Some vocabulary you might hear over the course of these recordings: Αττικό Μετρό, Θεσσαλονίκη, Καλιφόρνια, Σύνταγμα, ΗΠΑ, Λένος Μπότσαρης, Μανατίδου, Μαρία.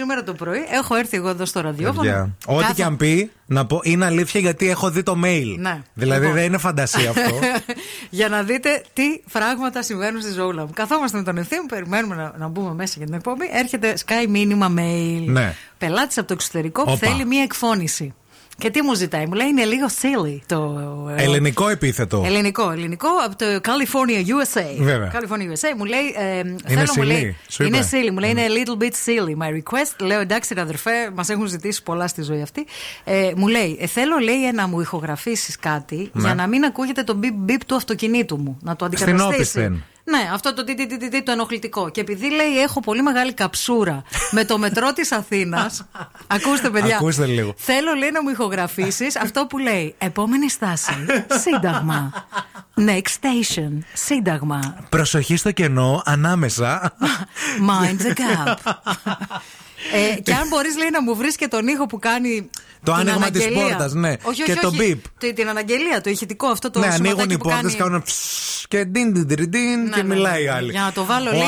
σήμερα το πρωί έχω έρθει εγώ εδώ στο ραδιόφωνο. Ό,τι και αν πει, να πω είναι αλήθεια γιατί έχω δει το mail. Ναι. Δηλαδή δεν είναι φαντασία αυτό. Για να δείτε τι φράγματα συμβαίνουν στη ζωούλα μου. Καθόμαστε με τον Ευθύμη, περιμένουμε να μπούμε μέσα για την εκπομπή. Έρχεται Sky μήνυμα mail. Ναι. Πελάτης από το εξωτερικό που θέλει μία εκφώνηση. Και τι μου ζητάει, μου λέει είναι λίγο silly το. Ελληνικό επίθετο. Ελληνικό από το California, USA. Βέβαια. California, USA μου λέει. Είναι silly. Είναι silly, μου λέει είναι a little bit silly. My request, λέω εντάξει, αδερφέ, μας έχουν ζητήσει πολλά στη ζωή αυτή. Μου λέει, θέλω λέει να μου ηχογραφήσεις κάτι για να μην ακούγεται το beep beep του αυτοκινήτου μου. Να το αντικαταστήσει. Ναι, αυτό το τι το ενοχλητικό. Και επειδή λέει έχω πολύ μεγάλη καψούρα με το μετρό της Αθήνας. Ακούστε παιδιά. Ακούστε λίγο. Θέλω λέει να μου ηχογραφήσεις αυτό που λέει. Επόμενη στάση, Σύνταγμα. Next station, Σύνταγμα. Προσοχή στο κενό, ανάμεσα. Mind the gap. Και αν μπορείς λέει να μου βρεις και τον ήχο που κάνει. Το άνοιγμα της πόρτας, ναι. Και το μπιπ. Την αναγγελία, το ηχητικό αυτό το σηματάκι που κάνει. Ναι, ανοίγουν οι πόρτες, κάνουν και ντιν και μιλάει η άλλη. Για να το βάλω λέει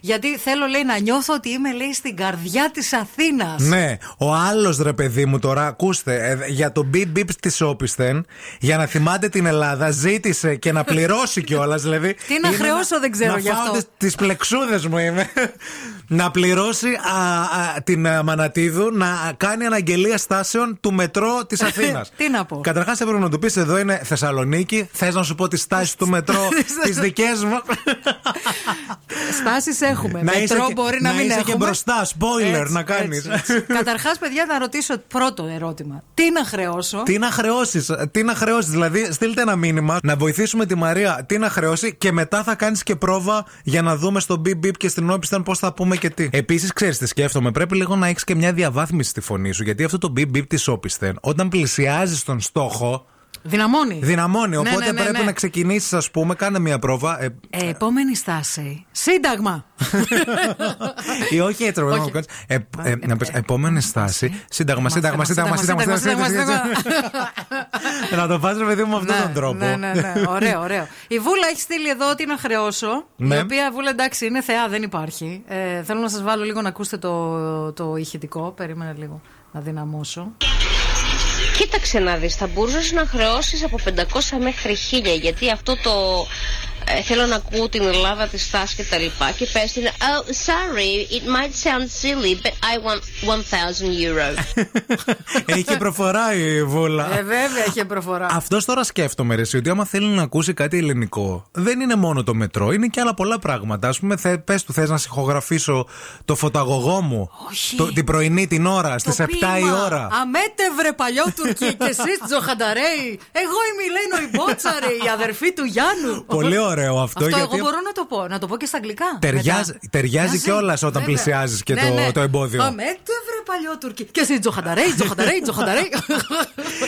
γιατί θέλω λέει να νιώθω ότι είμαι λέει στην καρδιά της Αθήνας. Ναι, ο άλλος ρε παιδί μου τώρα, ακούστε, για το μπιπ μπιπ της Όπισθεν, για να θυμάται την Ελλάδα, ζήτησε και να πληρώσει κιόλας. Δηλαδή, τι να χρεώσω δεν ξέρω γι' αυτό. Τις πλεξούδες μου είμαι. Να πληρώσει την Μανατίδου να κάνει αναγγελία στάσεων του μετρό της Αθήνας. Τι να πω. Καταρχάς έπρεπε να του πεις εδώ είναι Θεσσαλονίκη. Θες να σου πω τις στάσεις του μετρό, τις δικές μου. Στάσεις έχουμε. Μετρό μπορεί να μην έχουμε. Να είσαι και μπροστά, spoiler να κάνεις. Καταρχάς, παιδιά, θα ρωτήσω πρώτο ερώτημα. Τι να χρεώσω. Τι να χρεώσεις. Δηλαδή, στείλτε ένα μήνυμα να βοηθήσουμε τη Μαρία τι να χρεώσει και μετά θα κάνεις και πρόβα για να δούμε στον Μπιπ Μπιπ και στην Όπισθεν πώς θα πούμε και τι. Επίσης, ξέρεις τι σκέφτομαι. Πρέπει λίγο να έχεις και μια διαβάθμιση στη φωνή σου. Γιατί αυτό το μπιπ μπιπ της Όπισθεν, όταν πλησιάζεις τον στόχο. Δυναμώνει. Οπότε πρέπει να ξεκινήσεις, ας πούμε, κάνε μια πρόβα. Επόμενη στάση. Σύνταγμα! Ή όχι έτσι, να πεις. Επόμενη στάση. Σύνταγμα. Να το πας, ρε παιδί μου, με αυτόν τον τρόπο. Ναι. Ωραίο. Η Βούλα έχει στείλει εδώ τι να χρεώσω. Η οποία Βούλα, εντάξει, είναι θεά, δεν υπάρχει. Θέλω να σας βάλω λίγο να ακούσετε το ηχητικό. Περίμενα λίγο να δυναμώσω. Κοίταξε να δεις, θα μπορούσες να χρεώσεις από 500 μέχρι 1000, γιατί αυτό το θέλω να ακούω την Ελλάδα της στάσης και τα λοιπά και πες την oh sorry, it might sound silly but I want 1,000 euros. Έχει προφορά η Βούλα. Βέβαια έχει προφορά. Αυτός τώρα σκέφτομαι ρε, ότι άμα θέλει να ακούσει κάτι ελληνικό δεν είναι μόνο το μετρό, είναι και άλλα πολλά πράγματα. Ας πούμε πες του θες να συγχογραφήσω το φωταγωγό μου. Όχι. Την πρωινή την ώρα, στις 7 η ώρα. Αμέτευρε παλιό Τουρκί και εσείς Τζοχανταρέι. Εγώ είμαι η Λένο η Μπότσαρη, η αδερφή του Γιάννου. Πολύ ωραίο αυτό. Αυτό γιατί... εγώ μπορώ να το πω. Να το πω και στα αγγλικά. Ταιριάζει κιόλας όταν πλησιάζεις και το εμπόδιο. Αμέτευρε παλιό Τουρκί. Και εσείς Τζοχανταρέι.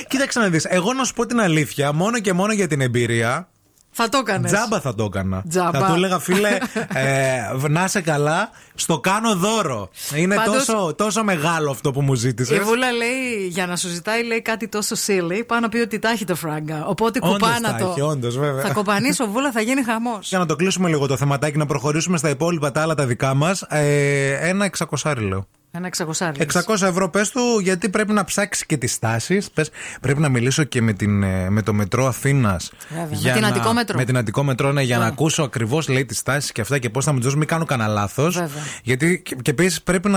Κοίταξε να δεις. Εγώ να σου πω την αλήθεια, μόνο και μόνο για την εμπειρία. Θα το έκανες. Τζάμπα θα το έκανα. Θα του έλεγα φίλε, να είσαι καλά, στο κάνω δώρο. Είναι πάντως, τόσο μεγάλο αυτό που μου ζήτησες. Η Βούλα λέει, για να σου ζητάει λέει κάτι τόσο silly, πάω να πει ότι τα έχει το φράγκα. Οπότε κουπάνα το. Όντως, βέβαια. Θα κοπανίσω Βούλα, θα γίνει χαμός. Για να το κλείσουμε λίγο το θεματάκι, να προχωρήσουμε στα υπόλοιπα τα άλλα τα δικά μας. Ένα 600 λέω. 600 ευρώ πες του, γιατί πρέπει να ψάξεις και τις στάσεις. Πρέπει να μιλήσω και με το μετρό Αθήνας. Με την Αττικό Μετρό, ναι, για να ακούσω ακριβώς λέει τις στάσεις και αυτά και πώς θα μου δώσουν. Μην κάνω κανένα λάθος. Γιατί και επίσης πρέπει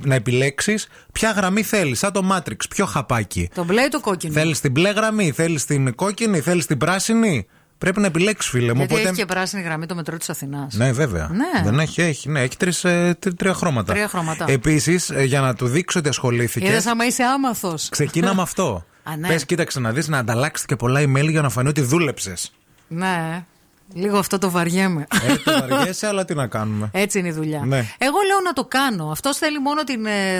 να επιλέξεις ποια γραμμή θέλεις. Σαν το Matrix, ποιο χαπάκι. Το μπλε ή το κόκκινο. Θέλεις την μπλε γραμμή, θέλεις την κόκκινη, θέλεις την πράσινη. Πρέπει να επιλέξεις, φίλε μου. Γιατί οπότε... έχει και πράσινη γραμμή το μετρό της Αθηνάς. Ναι, βέβαια. Ναι. Δεν έχει τρία χρώματα. Επίσης, για να του δείξω ότι ασχολήθηκε. Είδες άμα είσαι άμαθος. Ξεκίνα με αυτό. Ναι. Πες, κοίταξε να δεις, να ανταλλάξετε και πολλά email για να φανεί ότι δούλεψες. Ναι. Λίγο αυτό το βαριέμαι. Το βαριέσαι, αλλά τι να κάνουμε. Έτσι είναι η δουλειά. Ναι. Εγώ λέω να το κάνω. Αυτός θέλει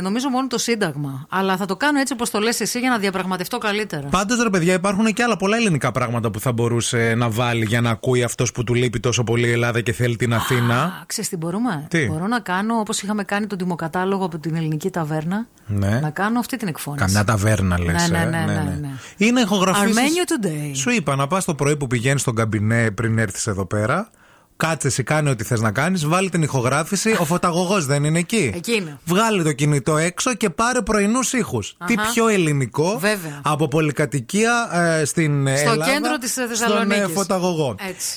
νομίζω μόνο το Σύνταγμα. Αλλά θα το κάνω έτσι όπως το λες εσύ για να διαπραγματευτώ καλύτερα. Πάντως, ρε παιδιά, υπάρχουν και άλλα πολλά ελληνικά πράγματα που θα μπορούσε να βάλει για να ακούει αυτός που του λείπει τόσο πολύ η Ελλάδα και θέλει την Αθήνα. Ξέρεις τι μπορούμε. Μπορώ να κάνω όπως είχαμε κάνει τον τιμοκατάλογο από την ελληνική ταβέρνα. Ναι. Να κάνω αυτή την εκφώνηση. Καμιά ταβέρνα λες. Ναι. Είναι ηχογραφήσεις. Σου είπα να πας το πρωί που πηγαίνεις στον καμπινέ πριν έρθει εδώ πέρα, Κάτσε, εσύ κάνε ό,τι θες να κάνεις, βάλει την ηχογράφηση, ο φωταγωγός δεν είναι εκεί. Εκείνο. Βγάλει το κινητό έξω και πάρε πρωινούς ήχους. Τι πιο ελληνικό, βέβαια, από πολυκατοικία στην Ελλάδα. Στο κέντρο της Θεσσαλονίκης. Στον φωταγωγό. Έτσι.